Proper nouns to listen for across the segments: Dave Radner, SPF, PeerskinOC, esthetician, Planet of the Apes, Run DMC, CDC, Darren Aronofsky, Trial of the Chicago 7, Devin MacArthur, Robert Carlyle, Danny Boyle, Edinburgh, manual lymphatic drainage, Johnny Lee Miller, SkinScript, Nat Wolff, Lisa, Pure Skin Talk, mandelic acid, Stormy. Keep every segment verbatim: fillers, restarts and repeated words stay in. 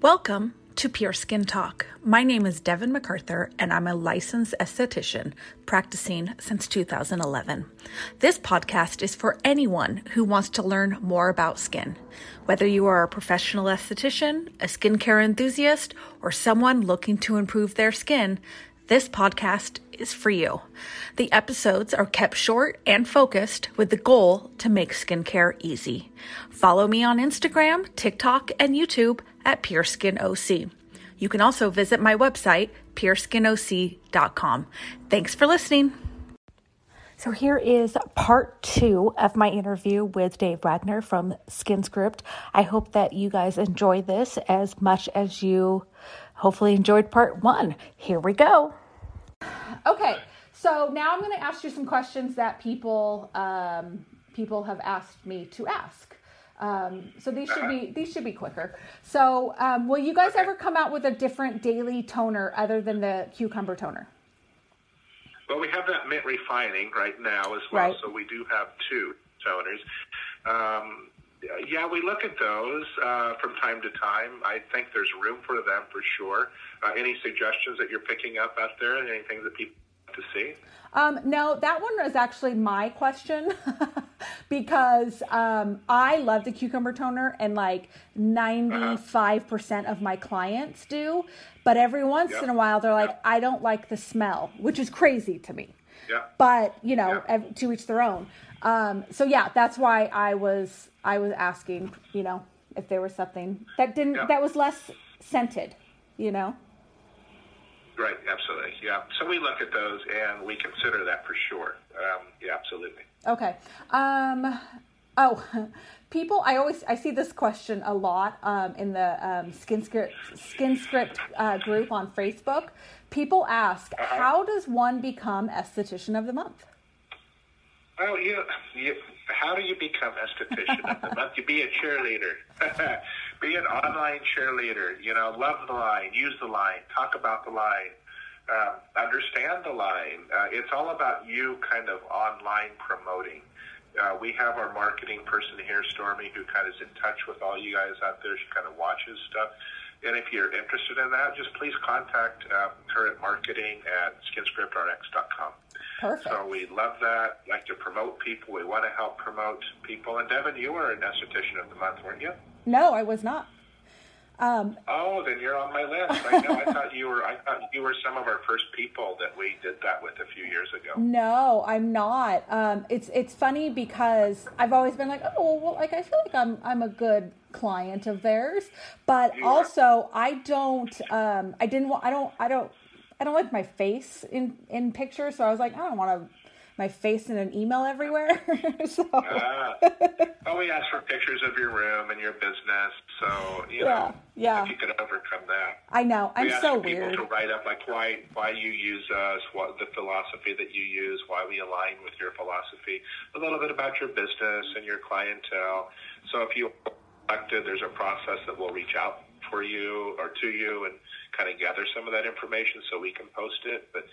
Welcome to Pure Skin Talk. My name is Devin MacArthur, and I'm a licensed esthetician practicing since two thousand eleven. This podcast is for anyone who wants to learn more about skin, whether you are a professional esthetician, a skincare enthusiast, or someone looking to improve their skin. This podcast is for you. The episodes are kept short and focused with the goal to make skincare easy. Follow me on Instagram, TikTok, and YouTube at PeerskinOC. You can also visit my website, peer skin O C dot com. Thanks for listening. So here is part two of my interview with Dave Radner from SkinScript. I hope that you guys enjoy this as much as you hopefully enjoyed part one. Here we go. Okay, so now I'm going to ask you some questions that people um, people have asked me to ask. Um, so these should be these should be quicker. So um, will you guys ever come out with a different daily toner other than the cucumber toner? Well, we have that mint refining right now as well, right. So we do have two toners. Um, yeah, we look at those uh, from time to time. I think there's room for them for sure. Uh, any suggestions that you're picking up out there? Anything that people want to see? Um, no, that one was actually my question because um, I love the cucumber toner and like ninety-five percent uh-huh. of my clients do. But every once yep. in a while, they're like, yep. I don't like the smell, which is crazy to me. Yep. But, you know, yep. to each their own. Um, so, yeah, that's why I was I was asking, you know, if there was something that didn't yep. that was less scented, you know. Right. Absolutely. Yeah. So we look at those and we consider that for sure. Um, yeah, absolutely. Okay. Um, oh, people, I always, I see this question a lot um, in the um, SkinScript, SkinScript uh, group on Facebook. People ask, uh-huh. how does one become Esthetician of the Month? Well, you, you, how do you become Esthetician of the Month? You be a cheerleader. Be an online cheerleader. You know, love the line, use the line, talk about the line, uh, understand the line. Uh, it's all about you kind of online promoting. Uh, we have our marketing person here, Stormy, who kind of is in touch with all you guys out there. She kind of watches stuff. And if you're interested in that, just please contact uh, her at marketing at skin script r x dot com. Perfect. So we love that. We like to promote people. We want to help promote people. And Devin, you were an Esthetician of the Month, weren't you? No, I was not. Um, oh, then you're on my list. I know. I thought you were. I thought you were some of our first people that we did that with a few years ago. No, I'm not. Um, it's it's funny because I've always been like, oh, well, like I feel like I'm I'm a good client of theirs, but you also are. I don't. Um, I didn't want. I don't. I don't. I don't like my face in, in pictures, so I was like, I don't want to, my face in an email everywhere. so. uh, well, we asked for pictures of your room and your business, so, you yeah, know, yeah. if you could overcome that. I know, I'm we asked so weird. People to write up, like, why, why you use us, what the philosophy that you use, why we align with your philosophy, a little bit about your business and your clientele. So if you elected, there's a process that will reach out for you or to you and kind of gather some of that information so we can post it. But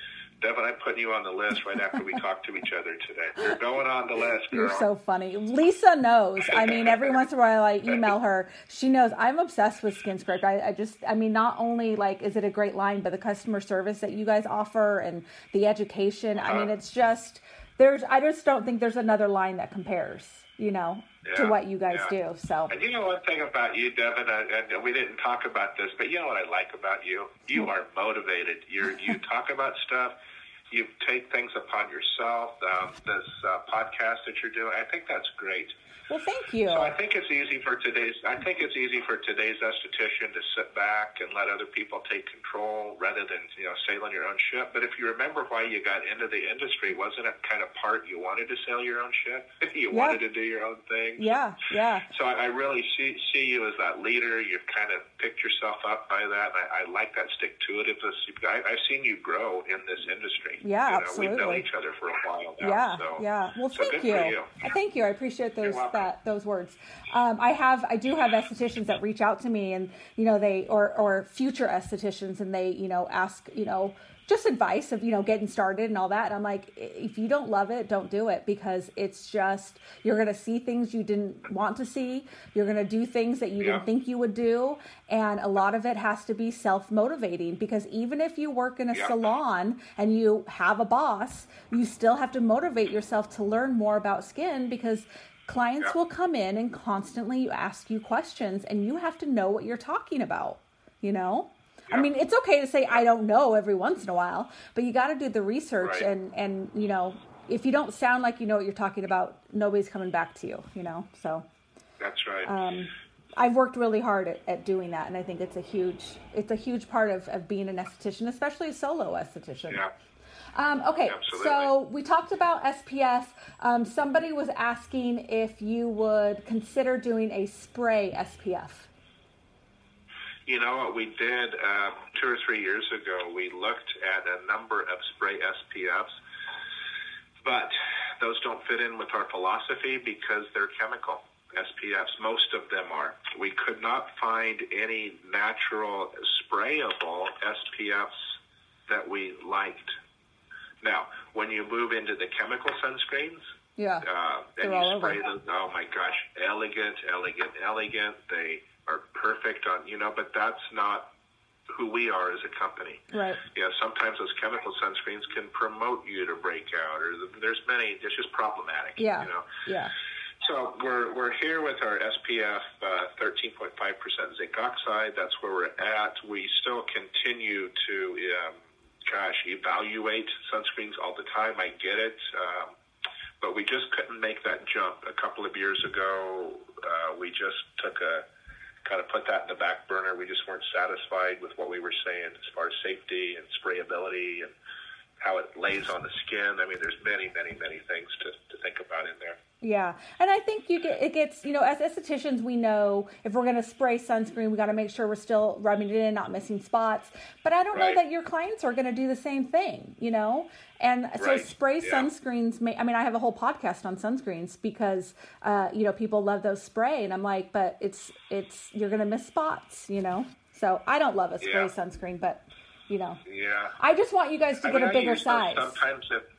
Devin, I'm putting you on the list right after we talk to each other today. You're going on the list, girl. You're so funny. Lisa knows. I mean, every once in a while I email her. She knows I'm obsessed with SkinScript. I, I just, I mean, not only like is it a great line, but the customer service that you guys offer and the education. Uh-huh. I mean, it's just, there's, I just don't think there's another line that compares, you know. Yeah, to what you guys yeah. do. So. And you know one thing about you, Devin, and we didn't talk about this, but you know what I like about you? You are motivated. You you talk about stuff. You take things upon yourself. Um, this uh, podcast that you're doing, I think that's great. Well, thank you. So I think it's easy for today's. I think it's easy for today's esthetician to sit back and let other people take control rather than you know sailing your own ship. But if you remember why you got into the industry, wasn't it kind of part you wanted to sail your own ship? you yeah. wanted to do your own thing. Yeah, yeah. So I, I really see see you as that leader. You've kind of picked yourself up by that. I, I like that stick-to-itiveness. I, I've seen you grow in this industry. Yeah, you know, absolutely. We've known each other for a while now. Yeah, so, yeah. Well, so thank you. you. Thank you. I appreciate those. That, those words. Um, I have, I do have estheticians that reach out to me and, you know, they, or, or future estheticians and they, you know, ask, you know, just advice of, you know, getting started and all that. And I'm like, if you don't love it, don't do it, because it's just, you're going to see things you didn't want to see. You're going to do things that you yeah. didn't think you would do. And a lot of it has to be self-motivating, because even if you work in a yeah. salon and you have a boss, you still have to motivate yourself to learn more about skin, because clients yeah. will come in and constantly ask you questions, and you have to know what you're talking about, you know? Yeah. I mean, it's okay to say, I don't know, every once in a while, but you got to do the research. Right. And, and, you know, if you don't sound like you know what you're talking about, nobody's coming back to you, you know? So that's right. Um, I've worked really hard at, at doing that. And I think it's a huge, it's a huge part of, of being an esthetician, especially a solo esthetician. Yeah. Um, okay. Absolutely. So we talked about S P F. Um, somebody was asking if you would consider doing a spray S P F. You know what we did uh, two or three years ago? We looked at a number of spray S P Fs, but those don't fit in with our philosophy because they're chemical S P Fs. Most of them are. We could not find any natural sprayable S P Fs that we liked. Now, when you move into the chemical sunscreens, yeah, uh, and you spray them, oh my gosh, elegant, elegant, elegant. They are perfect on, you know, but that's not who we are as a company. Right. Yeah. You know, sometimes those chemical sunscreens can promote you to break out, or there's many, it's just problematic. Yeah. You know? Yeah. So we're, we're here with our S P F, uh, thirteen point five percent zinc oxide. That's where we're at. We still continue to, um, gosh, evaluate sunscreens all the time. I get it. Um, but we just couldn't make that jump. A couple of years ago, uh, we just took a, kind of put that in the back burner. We just weren't satisfied with what we were saying as far as safety and sprayability and how it lays on the skin. I mean, there's many, many, many things to, to think about in there. Yeah. And I think you get, it gets, you know, as estheticians, we know if we're going to spray sunscreen, we got to make sure we're still rubbing it in, not missing spots. But I don't right. know that your clients are going to do the same thing, you know? And so right. spray yeah. sunscreens, may, I mean, I have a whole podcast on sunscreens because, uh, you know, people love those spray. And I'm like, but it's, it's, you're going to miss spots, you know? So I don't love a spray yeah. sunscreen, but, you know. Yeah. I just want you guys to I get mean, a bigger size. Sometimes it.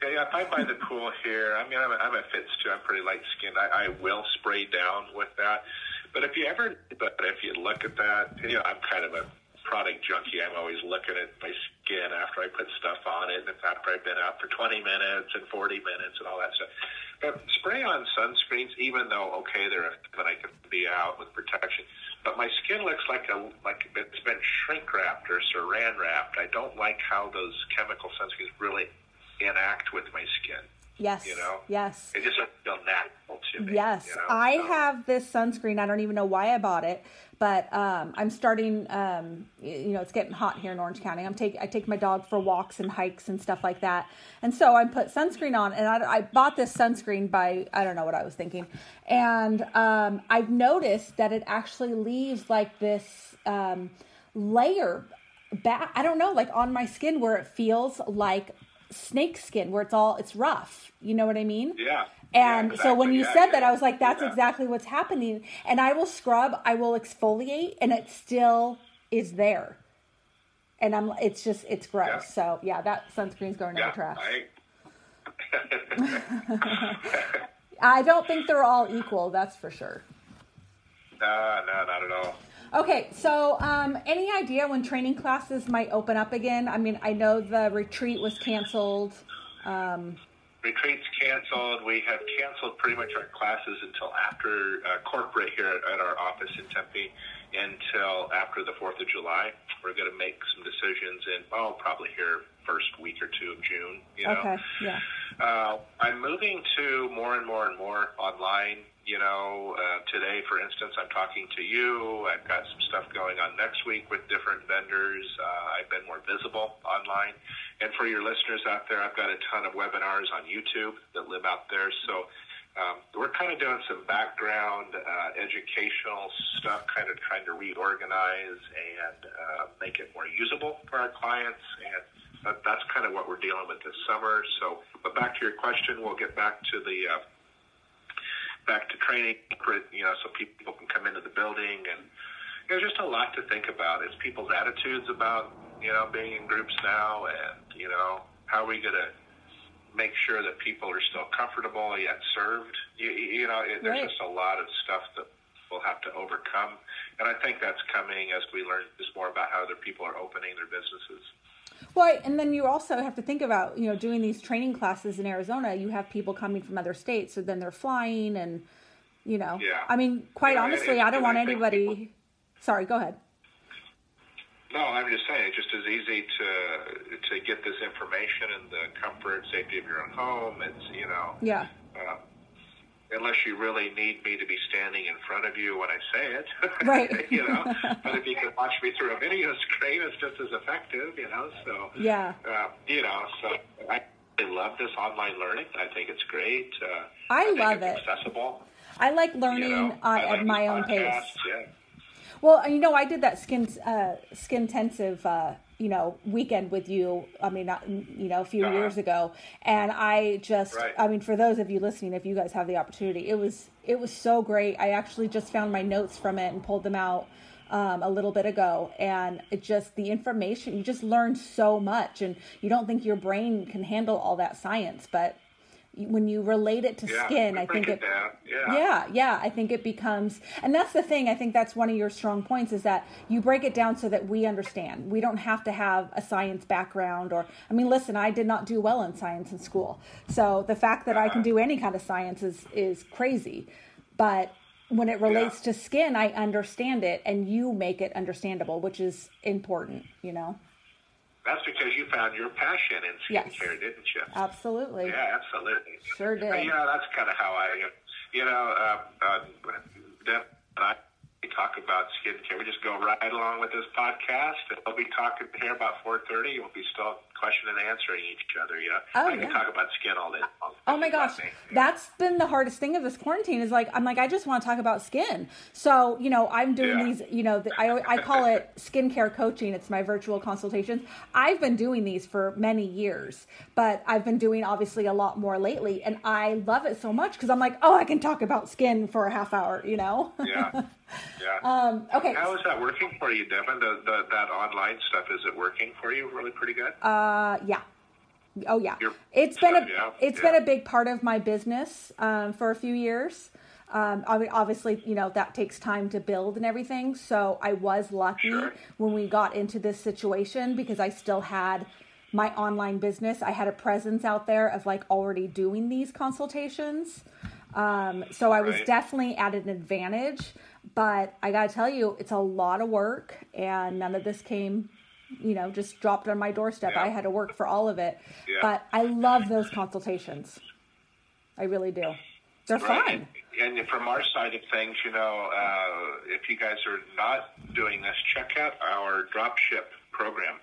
Yeah, yeah, if I'm by the pool here, I mean, I'm a, I'm a Fitz too. I'm pretty light skinned. I, I will spray down with that. But if you ever, but if you look at that, you know, I'm kind of a product junkie. I'm always looking at my skin after I put stuff on it, and it's after I've been out for twenty minutes and forty minutes and all that stuff. But spray on sunscreens, even though, okay, they're effective and I can be out with protection, but my skin looks like a like it's been shrink wrapped or saran wrapped. I don't like how those chemical sunscreens really enact with my skin. Yes. You know? Yes. It just doesn't feel natural to me. Yes. You know? I so. have this sunscreen. I don't even know why I bought it, but um, I'm starting, um, you know, it's getting hot here in Orange County. I'm take, I take my dog for walks and hikes and stuff like that. And so I put sunscreen on, and I, I bought this sunscreen by, I don't know what I was thinking. And um, I've noticed that it actually leaves like this um, layer back, I don't know, like on my skin where it feels like snake skin, where it's all, it's rough. You know what I mean? Yeah. And yeah, exactly. So when you yeah, said yeah. that, I was like, that's yeah. exactly what's happening. And I will scrub, I will exfoliate, and it still is there. And I'm, it's just, it's gross. Yeah. So yeah, that sunscreen's going yeah, in the trash. I... I don't think they're all equal. That's for sure. No, no, not at all. Okay, so um, any idea when training classes might open up again? I mean, I know the retreat was canceled. Um, Retreat's canceled. We have canceled pretty much our classes until after uh, corporate here at, at our office in Tempe until after the fourth of July. We're going to make some decisions in, oh, probably here first week or two of June. You know? Okay, yeah. Uh, I'm moving to more and more and more online. You know, uh, today, for instance, I'm talking to you. I've got some stuff going on next week with different vendors. Uh, I've been more visible online. And for your listeners out there, I've got a ton of webinars on YouTube that live out there. So um, we're kind of doing some background uh, educational stuff, kind of trying to reorganize and uh, make it more usable for our clients. And that, that's kind of what we're dealing with this summer. So, but back to your question, we'll get back to the... Uh, back to training, you know, so people can come into the building, and there's just a lot to think about. It's people's attitudes about you know, being in groups now, and, you know, how are we going to make sure that people are still comfortable yet served? You, you know, it, there's right. just a lot of stuff that we'll have to overcome. And I think that's coming as we learn just more about how other people are opening their businesses. Well, and then you also have to think about, you know, doing these training classes in Arizona, you have people coming from other states, so then they're flying and, you know, yeah. I mean, quite yeah, honestly, and, and, I don't want I anybody, people... sorry, go ahead. No, I'm just saying, it's just as easy to to get this information in the comfort and safety of your own home. It's, you know, yeah. Uh, unless you really need me to be standing in front of you when I say it, right? You know, but if you can watch me through a video screen, it's just as effective, you know. So yeah, uh, you know, so I love this online learning. I think it's great. Uh, I, I think love it's it. Accessible. I like learning you know, uh, at my podcasts, own pace. Yeah. Well, you know, I did that skin uh, skin-tensive, uh, you know, weekend with you. I mean, not, you know, a few uh-huh. years ago, and I just, right. I mean, for those of you listening, if you guys have the opportunity, it was it was so great. I actually just found my notes from it and pulled them out um, a little bit ago, and it just the information you just learn so much, and you don't think your brain can handle all that science, but when you relate it to yeah, skin, I think it, it yeah. yeah, yeah, I think it becomes, and that's the thing. I think that's one of your strong points is that you break it down so that we understand. We don't have to have a science background or, I mean, listen, I did not do well in science in school. So the fact that uh-huh. I can do any kind of science is, is crazy. But when it relates yeah. to skin, I understand it and you make it understandable, which is important, you know? That's because you found your passion in skincare, yes. didn't you? Absolutely. Yeah, absolutely. Sure did. But, you know, that's kind of how I, you know, uh, uh, Deb and I talk about skincare. We just go right along with this podcast. And we'll be talking here about four thirty. We'll be still questioning and answering each other, you know. Oh, I yeah. can talk about skin all day long. Oh, my gosh. That's been the hardest thing of this quarantine is, like, I'm like, I just want to talk about skin. So, you know, I'm doing yeah. these, you know, the, I, I call it skincare coaching. It's my virtual consultations. I've been doing these for many years, but I've been doing, obviously, a lot more lately. And I love it so much because I'm like, oh, I can talk about skin for a half hour, you know. Yeah. Yeah. Um, okay. How is that working for you, Devin? The, the, that online stuff, is it working for you really pretty good? Uh, yeah. Oh, yeah. Your it's stuff, been a yeah. it's yeah. been a big part of my business um, for a few years. Um, I mean, obviously, you know, that takes time to build and everything. So I was lucky sure. when we got into this situation because I still had my online business. I had a presence out there of like already doing these consultations. Um, so I was right. definitely at an advantage. But I got to tell you, it's a lot of work and none of this came, you know, just dropped on my doorstep. Yeah. I had to work for all of it. Yeah. But I love those consultations. I really do. They're right. fun. And, and from our side of things, you know, uh, if you guys are not doing this, check out our dropship program.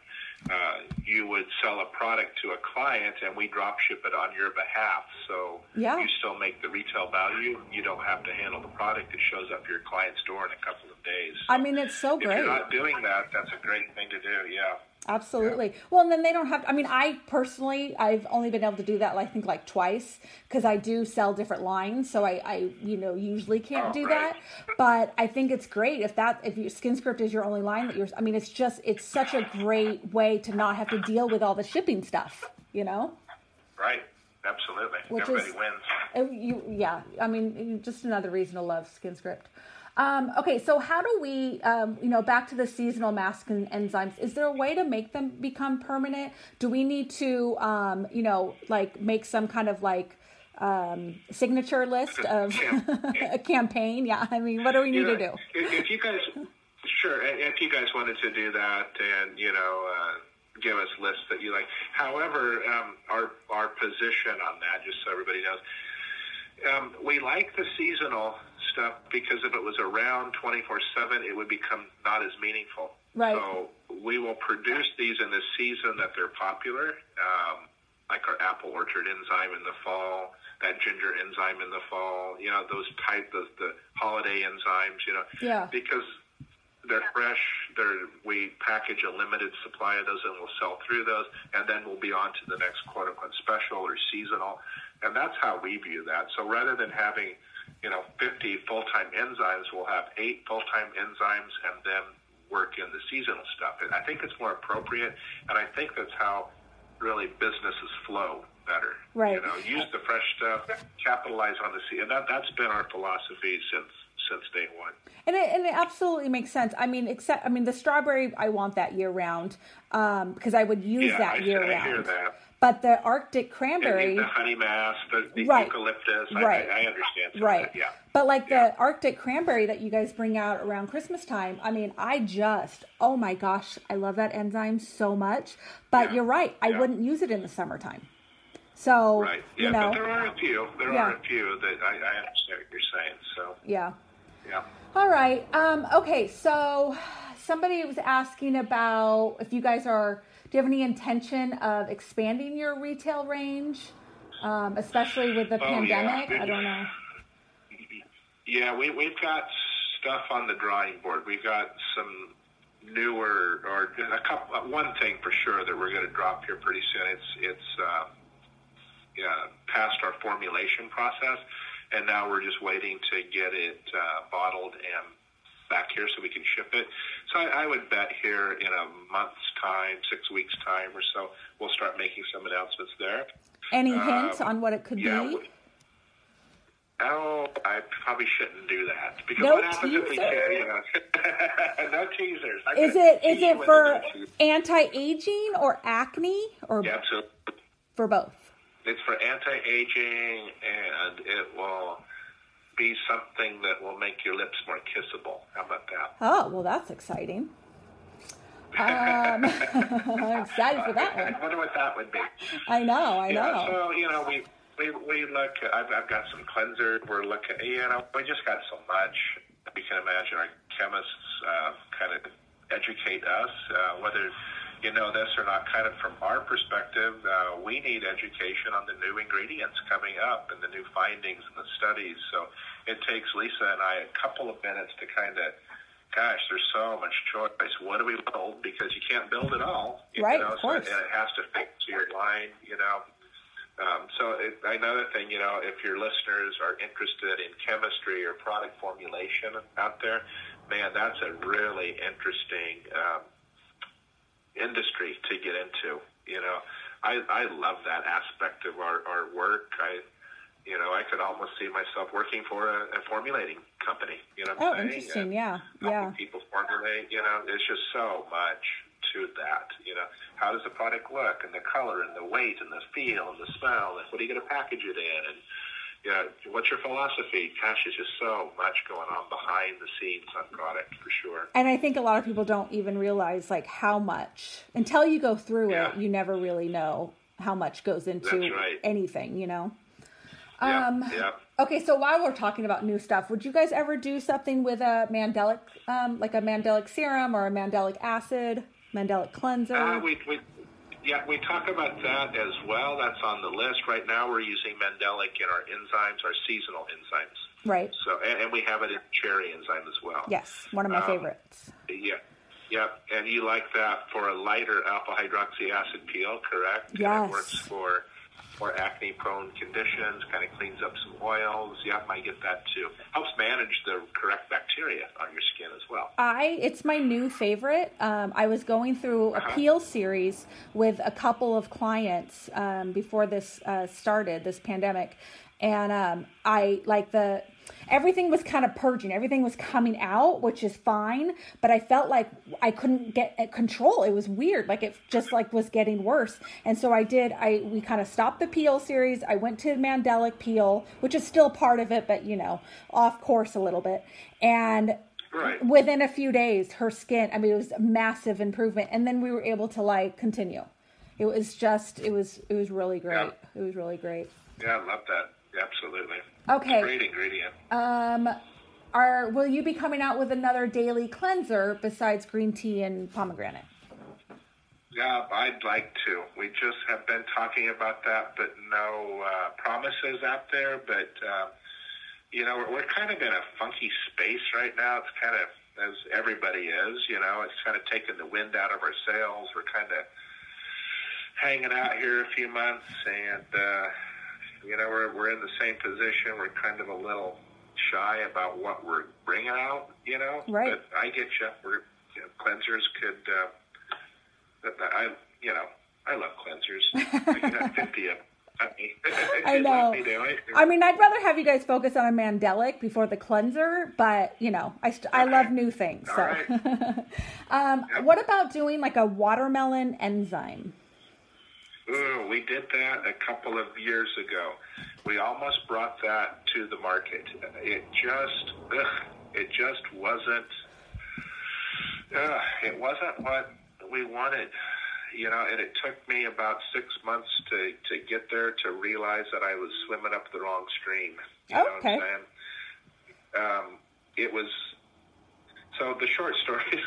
Uh, you would sell a product to a client and we drop ship it on your behalf. So yeah. you still make the retail value. You don't have to handle the product. It shows up your client's door in a couple of days. So I mean, it's so great. If you're not doing that, that's a great thing to do. Yeah. Absolutely. Yeah. Well, and then they don't have, I mean, I personally, I've only been able to do that, I think, like twice because I do sell different lines. So I, I you know, usually can't oh, do right. that. But I think it's great if that, if your SkinScript is your only line that you're, I mean, it's just, it's such a great way to not have to deal with all the shipping stuff, you know? Right. Absolutely. Which Everybody is, wins. You, yeah. I mean, just another reason to love SkinScript. Um, okay, so how do we, um, you know, back to the seasonal mask and enzymes, is there a way to make them become permanent? Do we need to, um, you know, like make some kind of like um, signature list of a campaign? Yeah, I mean, what do we need you know, to do? If you guys, sure, if you guys wanted to do that and, you know, uh, give us lists that you like. However, um, our our position on that, just so everybody knows, um, we like the seasonal stuff because if it was around twenty-four seven, it would become not as meaningful. Right. So we will produce these in the season that they're popular, um, like our apple orchard enzyme in the fall, that ginger enzyme in the fall, you know, those type of the holiday enzymes, you know. Yeah. Because they're fresh, they're, we package a limited supply of those and we'll sell through those, and then we'll be on to the next quote-unquote special or seasonal. And that's how we view that. So rather than having, you know, fifty full-time enzymes, we'll have eight full-time enzymes and then work in the seasonal stuff. And I think it's more appropriate, and I think that's how really businesses flow better. Right. You know, use the fresh stuff, capitalize on the season. And that, that's been our philosophy since since day one. And it, and it absolutely makes sense. I mean, except I mean the strawberry, I want that year round um, because I would use yeah, that I, year I round. Hear that. But the Arctic cranberry, and the honey mass, the, the right, eucalyptus, right, I, I understand. Some right. Of that, yeah. But like yeah. the Arctic cranberry that you guys bring out around Christmas time, I mean, I just, oh my gosh, I love that enzyme so much. But yeah. you're right, I yeah. wouldn't use it in the summertime. So, right. yeah, you know, but there are a few. There yeah. are a few that I, I understand what you're saying. So yeah. Yeah. All right. Um, okay. So somebody was asking about if you guys are, do you have any intention of expanding your retail range, um, especially with the oh, pandemic? Yeah. I don't know. Yeah, we, we've got stuff on the drawing board. We've got some newer, or a couple, one thing for sure that we're going to drop here pretty soon. It's, it's, uh, yeah, past our formulation process. And now we're just waiting to get it uh, bottled and back here so we can ship it. So I, I would bet here in a month's time, six weeks' time or so, we'll start making some announcements there. Any um, hints on what it could yeah, be? We, oh, I probably shouldn't do that. Because no what happens teasers. If we can, you know? No teasers. I is it is it for anti-aging or acne? Or yeah, absolutely. For both? It's for anti-aging, and it will be something that will make your lips more kissable. How about that? Oh, well, that's exciting. Um, I'm excited for that one. I wonder what that would be. I know, I yeah, know. So, you know, we we, we look, I've, I've got some cleanser. We're looking, you know, we just got so much. You can imagine our chemists uh, kind of educate us, uh, whether you know this or not, kind of from our perspective, uh, we need education on the new ingredients coming up and the new findings and the studies. So it takes Lisa and I a couple of minutes to kind of, gosh, there's so much choice. What do we build? Because you can't build it all. You right, know? Of course. So, and it has to fit to your line, you know. Um, so it, another thing, you know, if your listeners are interested in chemistry or product formulation out there, man, that's a really interesting um industry to get into. You know, I, I love that aspect of our, our work. I, you know, I could almost see myself working for a, a formulating company, you know what I'm oh, saying? Interesting, and yeah, yeah. People formulate, you know, there's just so much to that, you know. How does the product look, and the color, and the weight, and the feel, and the smell, and what are you going to package it in, and, you know, what's your philosophy? Gosh, there's just so much going on behind the scenes on product for sure. And I think a lot of people don't even realize like how much until you go through yeah. it. You never really know how much goes into right. anything, you know? Yeah. Um, yeah. Okay. So while we're talking about new stuff, would you guys ever do something with a mandelic, um, like a mandelic serum or a mandelic acid, mandelic cleanser? Uh, we, we, Yeah, we talk about that as well. That's on the list. Right now we're using mandelic in our enzymes, our seasonal enzymes. Right. So, and, and we have it in cherry enzyme as well. Yes, one of my um, favorites. Yeah, yeah. And you like that for a lighter alpha-hydroxy acid peel, correct? Yes. And it works for, for acne-prone conditions, kind of cleans up some oils. Yeah, I get that too. Helps manage the correct bacteria on your skin as well. I, it's my new favorite. Um, I was going through a uh-huh. peel series with a couple of clients um, before this uh, started, this pandemic. And um, I like the, everything was kind of purging. Everything was coming out, which is fine. But I felt like I couldn't get control. It was weird. Like it just like was getting worse. And so I did, I, we kind of stopped the peel series. I went to mandelic peel, which is still part of it, but you know, off course a little bit. And right. within a few days, her skin, I mean, it was a massive improvement. And then we were able to like continue. It was just, it was, it was really great. Yeah. It was really great. Yeah. I love that. Absolutely. Okay. Great ingredient. Um, are will you be coming out with another daily cleanser besides green tea and pomegranate? Yeah, I'd like to. We just have been talking about that, but no uh, promises out there. But uh, you know, we're, we're kind of in a funky space right now. It's kind of as everybody is. You know, it's kind of taking the wind out of our sails. We're kind of hanging out here a few months and. Uh, You know, we're we're in the same position. We're kind of a little shy about what we're bringing out. You know, right? But I get you. We're you know, cleansers could, uh, that, that I, you know, I love cleansers. I could have fifty of them. I know. I mean, I'd rather have you guys focus on a mandelic before the cleanser, but you know, I st- I love new things. So, right. um, yep. What about doing like a watermelon enzyme? Ooh, we did that a couple of years ago. We almost brought that to the market. It just, ugh, it just wasn't. Ugh, it wasn't what we wanted. You know, and it took me about six months to, to get there to realize that I was swimming up the wrong stream. You okay. know what I'm saying? Um, it was, so the short story,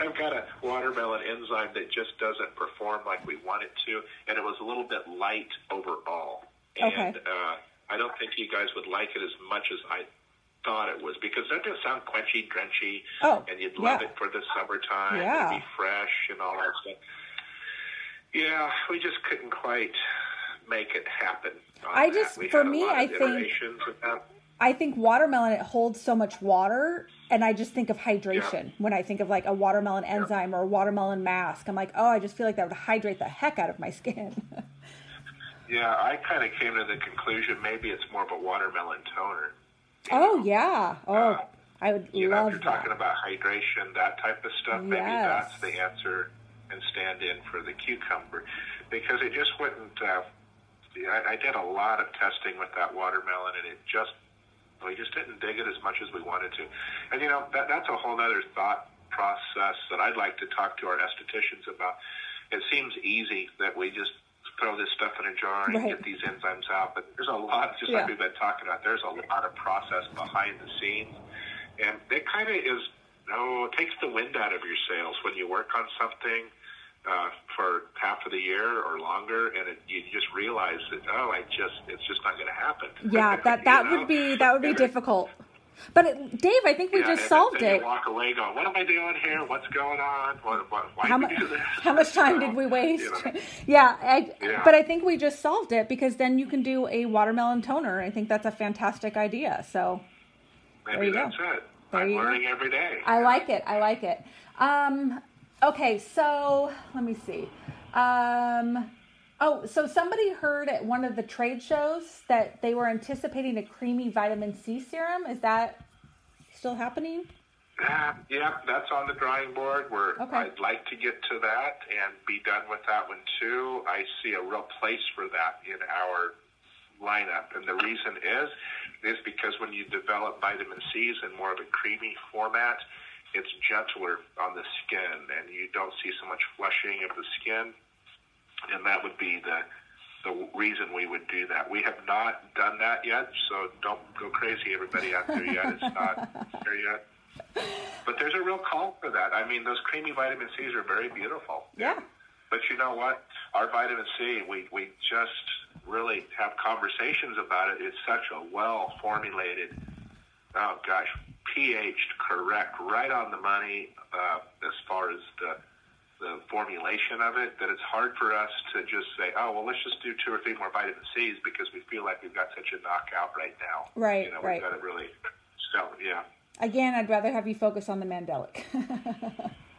I've got a watermelon enzyme that just doesn't perform like we want it to, and it was a little bit light overall. And okay. uh, I don't think you guys would like it as much as I thought it was, because that does sound quenchy, drenchy, oh, and you'd love yeah. it for the summertime, yeah. and it'd be fresh and all that stuff. Yeah, we just couldn't quite make it happen. I just, for me, I think, I think watermelon, it holds so much water, and I just think of hydration yeah. when I think of like a watermelon enzyme yeah. or a watermelon mask. I'm like, oh, I just feel like that would hydrate the heck out of my skin. Yeah, I kind of came to the conclusion maybe it's more of a watermelon toner. Oh, know? yeah. Oh, uh, I would you love know, if you're that. Talking about hydration, that type of stuff, maybe yes. that's the answer. And stand in for the cucumber, because it just wouldn't. Uh, I, I did a lot of testing with that watermelon, and it just we just didn't dig it as much as we wanted to. And you know that, that's a whole other thought process that I'd like to talk to our estheticians about. It seems easy that we just throw this stuff in a jar and right. get these enzymes out, but there's a lot. Just yeah. like we've been talking about, there's a lot of process behind the scenes, and it kind of is. No, it takes the wind out of your sails when you work on something. Uh, for half of the year or longer, and it, you just realize that oh, I just it's just not going to happen. Yeah, that that you know? would be that would be and difficult. It, but it, Dave, I think we yeah, just and solved and it. You walk away going, "What am I doing here? What's going on? What, what, why how did mu- we do this? How much time so, did we waste?" You know? yeah, I, yeah, but I think we just solved it, because then you can do a watermelon toner. I think that's a fantastic idea. So maybe there you that's go. it. There I'm learning go. every day. I like it. I like it. Um, Okay, so let me see. Um, oh, so somebody heard at one of the trade shows that they were anticipating a creamy vitamin C serum. Is that still happening? Uh, yeah, that's on the drawing board. We're, okay. I'd like to get to that and be done with that one too. I see a real place for that in our lineup. And the reason is, is because when you develop vitamin C's in more of a creamy format, it's gentler on the skin, and you don't see so much flushing of the skin, and that would be the the reason we would do that. We have not done that yet, so don't go crazy, everybody out there yet. It's not there yet. But there's a real call for that. I mean, those creamy vitamin C's are very beautiful. Yeah. But you know what? Our vitamin C, we, we just really have conversations about it. It's such a well-formulated, oh, gosh, pH'd correct, right on the money uh, as far as the the formulation of it, that it's hard for us to just say, oh, well, let's just do two or three more vitamin C's because we feel like we've got such a knockout right now. Right, you know, right. We've got to really sell it, yeah. Again, I'd rather have you focus on the mandelic.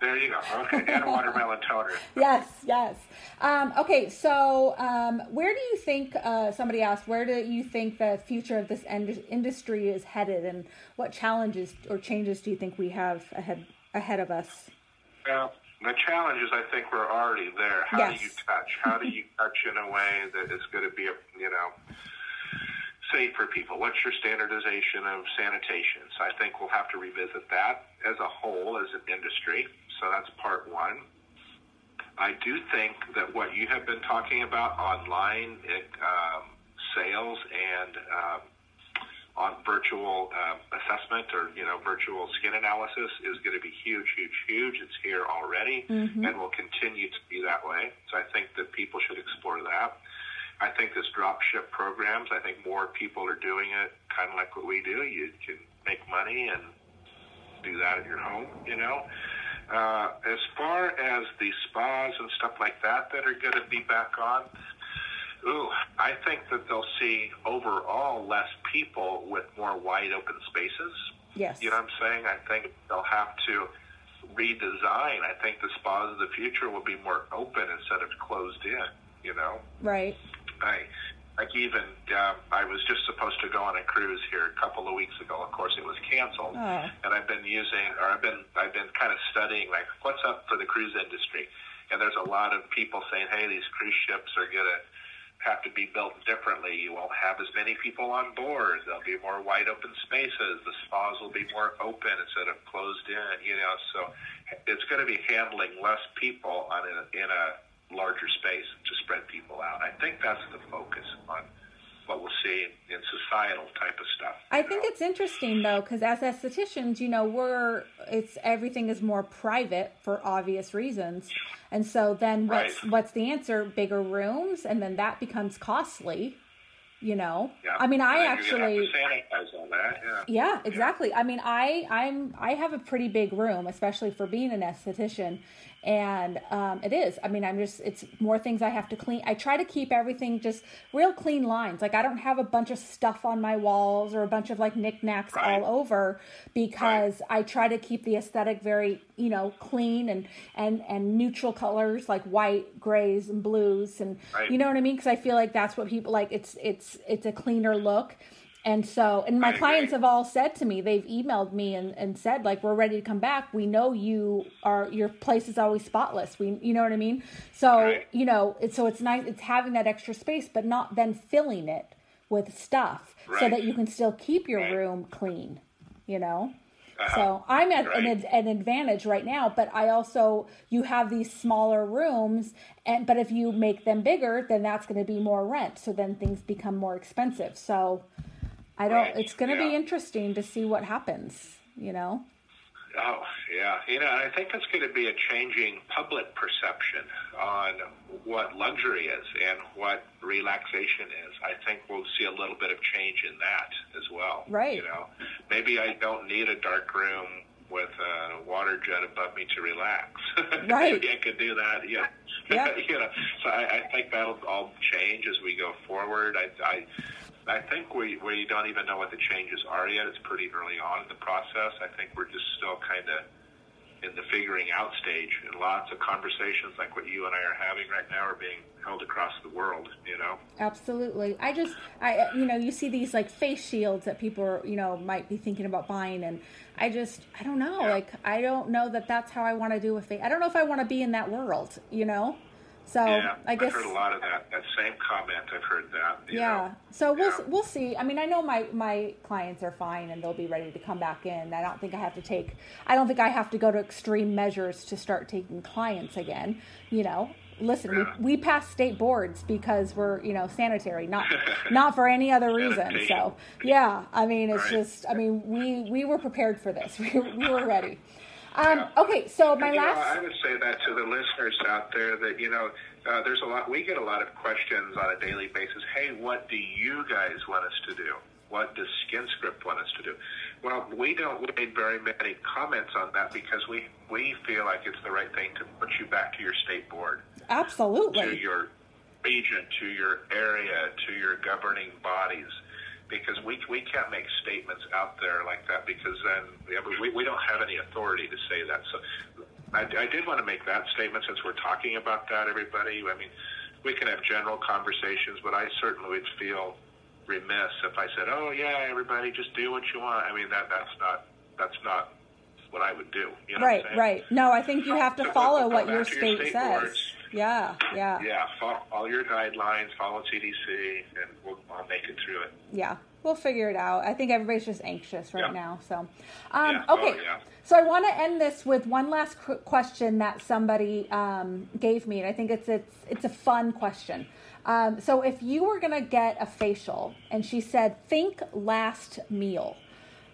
There you go. Okay, and a watermelon toner. Yes, yes. Um, okay, so um, where do you think, uh, somebody asked, where do you think the future of this end- industry is headed, and what challenges or changes do you think we have ahead ahead of us? Well, the challenge is I think we're already there. How yes. do you touch? How do you touch in a way that is going to be, a, you know... safe for people? What's your standardization of sanitation? So I think we'll have to revisit that as a whole, as an industry. So that's part one. I do think that what you have been talking about online it, um, sales and um, on virtual um, assessment or, you know, virtual skin analysis is going to be huge, huge, huge. It's here already mm-hmm. and will continue to be that way. So I think that people should explore that. I think this dropship programs, I think more people are doing it kind of like what we do. You can make money and do that at your home, you know. Uh, as far as the spas and stuff like that that are going to be back on, ooh, I think that they'll see overall less people with more wide open spaces. Yes. You know what I'm saying? I think they'll have to redesign. I think the spas of the future will be more open instead of closed in, you know? Right. I, like even, um, I was just supposed to go on a cruise here a couple of weeks ago. Of course, it was canceled. Oh. And I've been using, or I've been, I've been kind of studying, like, what's up for the cruise industry? And there's a lot of people saying, hey, these cruise ships are going to have to be built differently. You won't have as many people on board. There'll be more wide open spaces. The spas will be more open instead of closed in, you know, so it's going to be handling less people on a, in a larger space to spread people out. I think that's the focus on what we'll see in societal type of stuff. I know? think it's interesting though, because as estheticians, you know, we're, it's, everything is more private for obvious reasons. And so then what's, right. what's the answer? Bigger rooms. And then that becomes costly, you know? Yeah. I mean, I actually, sanitize all that. Yeah. yeah, exactly. Yeah. I mean, I, I'm, I have a pretty big room, especially for being an esthetician. And um, it is. I mean, I'm just, it's more things I have to clean. I try to keep everything just real clean lines. Like, I don't have a bunch of stuff on my walls or a bunch of like knickknacks right. all over, because right. I try to keep the aesthetic very, you know, clean and, and, and neutral colors like white, grays, and blues. And right. you know what I mean? Because I feel like that's what people like. It's, it's, it's a cleaner look. And so, and my clients have all said to me, they've emailed me and, and said, like, we're ready to come back. We know you are, your place is always spotless. We, you know what I mean? So, right. you know, it's, so it's nice. It's having that extra space, but not then filling it with stuff right. so that you can still keep your right. room clean, you know? Uh-huh. So I'm at right. an, an advantage right now, but I also, you have these smaller rooms, and, but if you make them bigger, then that's going to be more rent. So then things become more expensive. So I don't, it's going to yeah. be interesting to see what happens, you know? Oh, yeah. You know, I think it's going to be a changing public perception on what luxury is and what relaxation is. I think we'll see a little bit of change in that as well. Right. You know, maybe I don't need a dark room with a water jet above me to relax. Right. Maybe I could do that. Yeah. yeah. You know, so I, I think that'll all change as we go forward. I, I, I think we, we don't even know what the changes are yet. It's pretty early on in the process. I think we're just still kind of in the figuring out stage, and lots of conversations like what you and I are having right now are being held across the world, you know? Absolutely. I just, I, you know, you see these like face shields that people are, you know, might be thinking about buying. And I just, I don't know. Yeah. Like, I don't know that that's how I want to do a face. I don't know if I want to be in that world, you know? So yeah, I guess I've heard a lot of that. That same comment, I've heard that. Yeah. Know. So we'll yeah. we'll see. I mean, I know my, my clients are fine and they'll be ready to come back in. I don't think I have to take. I don't think I have to go to extreme measures to start taking clients again. You know, listen, yeah. we we pass state boards because we're, you know, sanitary, not not for any other reason. So yeah, I mean, it's right. just. I mean, we we were prepared for this. We we were ready. Um, yeah. Okay, so my and, last... You know, I would say that to the listeners out there that, you know, uh, there's a lot... We get a lot of questions on a daily basis. Hey, what do you guys want us to do? What does SkinScript want us to do? Well, we don't make very many comments on that because we, we feel like it's the right thing to put you back to your state board. Absolutely. To your region, to your area, to your governing bodies. Because we we can't make statements out there like that, because then we we don't have any authority to say that. So I, I did want to make that statement since we're talking about that, everybody. I mean, we can have general conversations, but I certainly would feel remiss if I said, "Oh yeah, everybody, just do what you want." I mean, that that's not that's not what I would do. You know right, what I'm right. No, I think you have to so follow what your state, your state says. Boards. Yeah, yeah. Yeah, follow all your guidelines, follow C D C, and we'll I'll make it through it. Yeah, we'll figure it out. I think everybody's just anxious right yeah. now. So, um, yeah. okay. Oh, yeah. So I want to end this with one last question that somebody um, gave me, and I think it's it's it's a fun question. Um, so if you were going to get a facial, and she said, think last meal,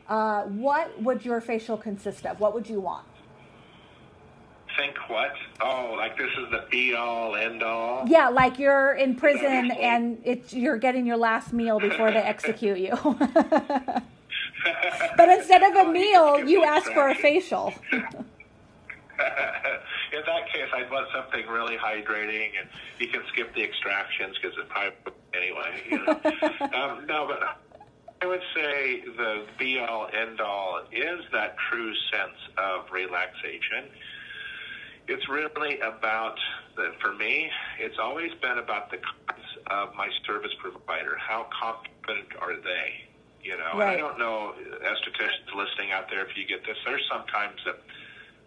uh, what would your facial consist of? What would you want? Think what? Oh, like this is the be all end all? Yeah, like you're in prison and it's you're getting your last meal before they execute you. But instead of a meal, you ask for a facial. In that case, I'd want something really hydrating, and you can skip the extractions because it's probably anyway. You know? um, no, but I would say the be-all, end-all is that true sense of relaxation. It's really about, the, for me, it's always been about the cost of my service provider. How competent are they? You know, right. And I don't know, estheticians listening out there, if you get this, there's sometimes that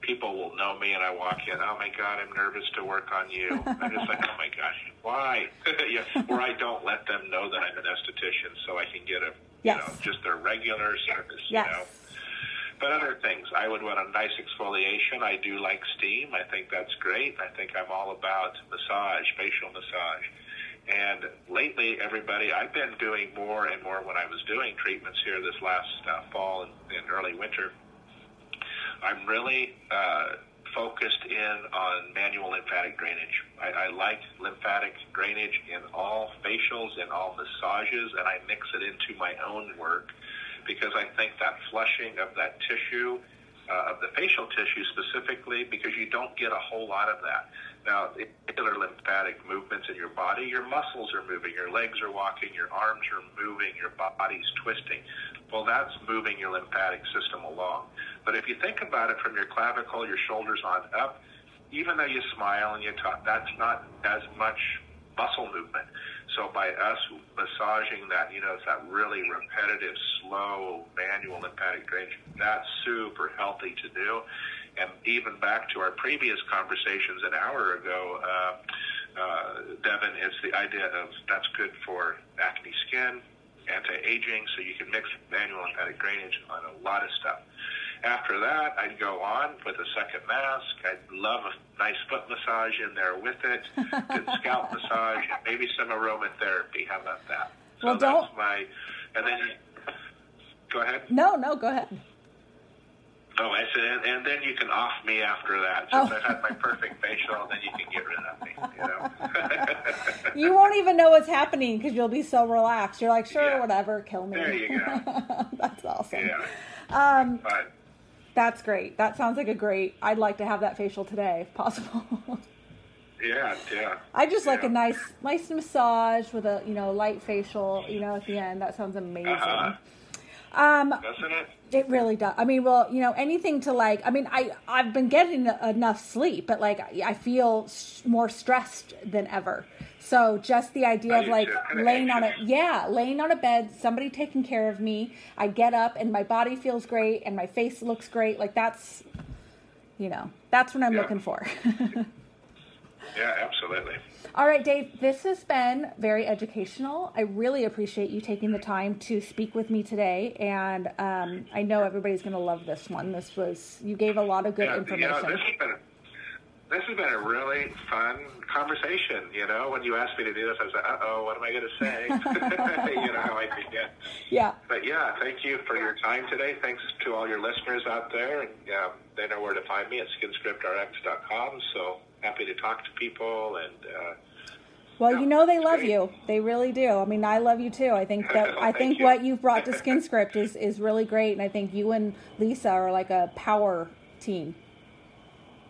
people will know me and I walk in, oh my God, I'm nervous to work on you. I'm just like, oh my gosh, why? Yeah, or I don't let them know that I'm an esthetician so I can get a, yes. you know, just their regular service, yes. you know. But other things, I would want a nice exfoliation. I do like steam. I think that's great. I think I'm all about massage, facial massage. And lately, everybody, I've been doing more and more when I was doing treatments here this last uh, fall and, and early winter. I'm really uh, focused in on manual lymphatic drainage. I, I like lymphatic drainage in all facials and all massages, and I mix it into my own work because I think that flushing of that tissue, uh, of the facial tissue specifically, because you don't get a whole lot of that. Now, in particular lymphatic movements in your body, your muscles are moving, your legs are walking, your arms are moving, your body's twisting. Well, that's moving your lymphatic system along. But if you think about it from your clavicle, your shoulders on up, even though you smile and you talk, that's not as much muscle movement. So by us massaging that, you know, it's that really repetitive, slow, manual lymphatic drainage, that's super healthy to do. And even back to our previous conversations an hour ago, uh, uh, Devin, it's the idea of that's good for acne skin, anti-aging, so you can mix manual lymphatic drainage on a lot of stuff. After that, I'd go on with a second mask. I'd love a nice foot massage in there with it, good scalp massage, maybe some aromatherapy. How about that? So well, don't. That's my, and then, go ahead. No, no, go ahead. Oh, I said, and, and then you can off me after that. Since oh. I've had my perfect facial, then you can get rid of me, you know? You won't even know what's happening because you'll be so relaxed. You're like, sure, yeah. whatever, kill me. There you go. That's awesome. Yeah. Um, Fine. That's great. That sounds like a great, I'd like to have that facial today, if possible. yeah, yeah. I just yeah. like a nice nice massage with a, you know, light facial, you know, at the end. That sounds amazing. Uh-huh. Um, Doesn't it? It really does. I mean, well, you know, anything to like, I mean, I, I've been getting enough sleep, but like, I feel sh- more stressed than ever. So just the idea oh, of like laying on a, yeah, laying on a bed, somebody taking care of me. I get up and my body feels great and my face looks great. Like that's, you know, that's what I'm yeah. looking for. Yeah, absolutely. All right, Dave, this has been very educational. I really appreciate you taking the time to speak with me today. And um, I know everybody's going to love this one. This was, you gave a lot of good yeah, information. You know, this has been, this has been a really fun conversation. You know, when you asked me to do this, I was like, uh-oh, what am I going to say? You know how I forget. Yeah. But yeah, thank you for your time today. Thanks to all your listeners out there. And um, they know where to find me at skin script r x dot com. So happy to talk to people and uh well yeah, you know they love great. you they really do I mean I love you too I think that well, I think you. What you've brought to SkinScript is is really great, and I think you and Lisa are like a power team.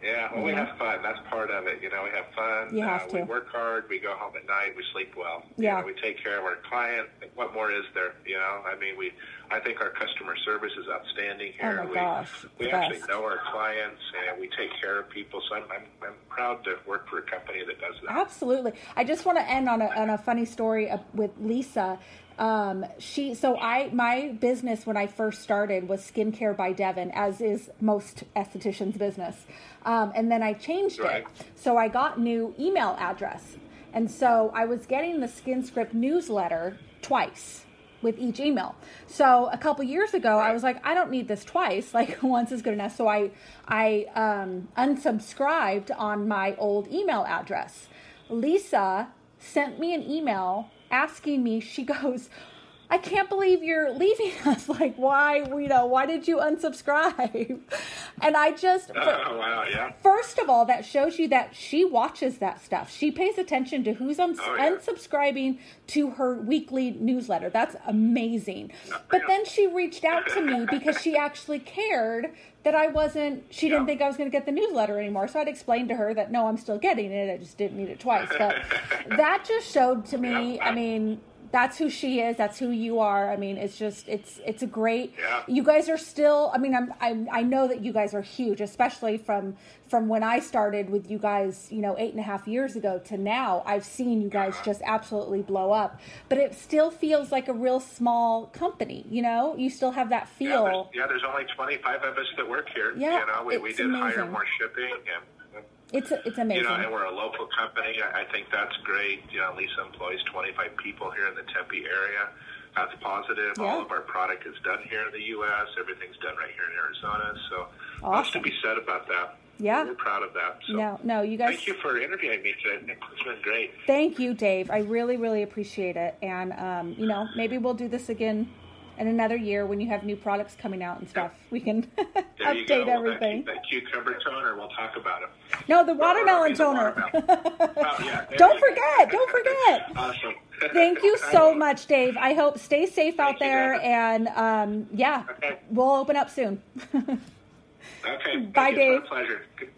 Yeah, well, we have fun. That's part of it. You know, we have fun. You have uh, to. We work hard. We go home at night. We sleep well. Yeah. You know, we take care of our client. What more is there? You know, I mean, we. I think our customer service is outstanding here. Oh, my we, gosh. We the actually best. know our clients, and we take care of people. So I'm, I'm, I'm proud to work for a company that does that. Absolutely. I just want to end on a, on a funny story with Lisa. Um, she, so I, my business when I first started was Skincare by Devin, as is most estheticians' business. Um, and then I changed right. it. So I got new email address. And so I was getting the SkinScript newsletter twice with each email. So a couple years ago, right. I was like, I don't need this twice. Like once is good enough. So I, I, um, unsubscribed on my old email address. Lisa sent me an email asking me, she goes, I can't believe you're leaving us. Like, why, you know, why did you unsubscribe? And I just, oh, for, wow, yeah. first of all, that shows you that she watches that stuff. She pays attention to who's uns- oh, yeah. unsubscribing to her weekly newsletter. That's amazing. But then she reached out to me because she actually cared that I wasn't, she yeah. didn't think I was going to get the newsletter anymore. So I'd explained to her that, no, I'm still getting it. I just didn't need it twice. But that just showed to me, yeah. I mean, that's who she is. That's who you are. I mean, it's just, it's, it's a great, yeah. You guys are still, I mean, I'm, I'm, I know that you guys are huge, especially from, from when I started with you guys, you know, eight and a half years ago to now. I've seen you guys uh-huh. just absolutely blow up, but it still feels like a real small company, you know, you still have that feel. Yeah, there's, yeah, there's only twenty-five of us that work here. Yeah, you know, we, we did amazing. hire more shipping and, It's it's amazing. You know, and we're a local company. I think that's great. You know, Lisa employs twenty-five people here in the Tempe area. That's positive. Yeah. All of our product is done here in the U S Everything's done right here in Arizona. So awesome. Lots to be said about that. Yeah. We're proud of that. So no, no, you guys. Thank you for interviewing me today. It's been great. Thank you, Dave. I really, really appreciate it. And, um, you know, maybe we'll do this again in another year when you have new products coming out and stuff. Yeah. We can update go. everything. That, that cucumber toner, we'll talk about it. No, the watermelon toner. The watermelon. Oh, yeah, don't forget. Don't forget. Awesome. Thank you so much, Dave. I hope stay safe Thank out there. You, and, um, yeah, okay. We'll open up soon. Okay. Thank Bye, you. Dave. It's my pleasure. Good.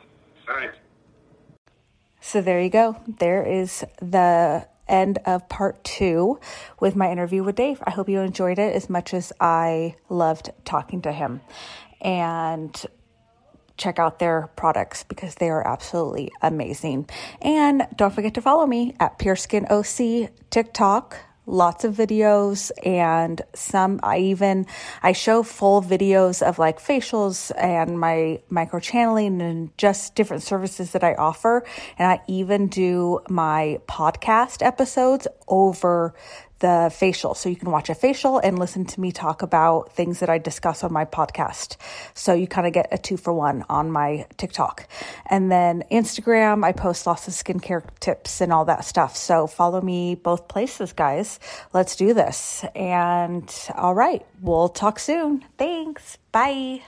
All right. So there you go. There is the end of part two with my interview with Dave. I hope you enjoyed it as much as I loved talking to him. And check out their products because they are absolutely amazing. And don't forget to follow me at PeerskinOC TikTok. Lots of videos, and some I even I show full videos of like facials and my micro channeling and just different services that I offer. And I even do my podcast episodes over the facial. So you can watch a facial and listen to me talk about things that I discuss on my podcast. So you kind of get a two for one on my TikTok. And then Instagram, I post lots of skincare tips and all that stuff. So follow me both places, guys. Let's do this. And all right, we'll talk soon. Thanks. Bye.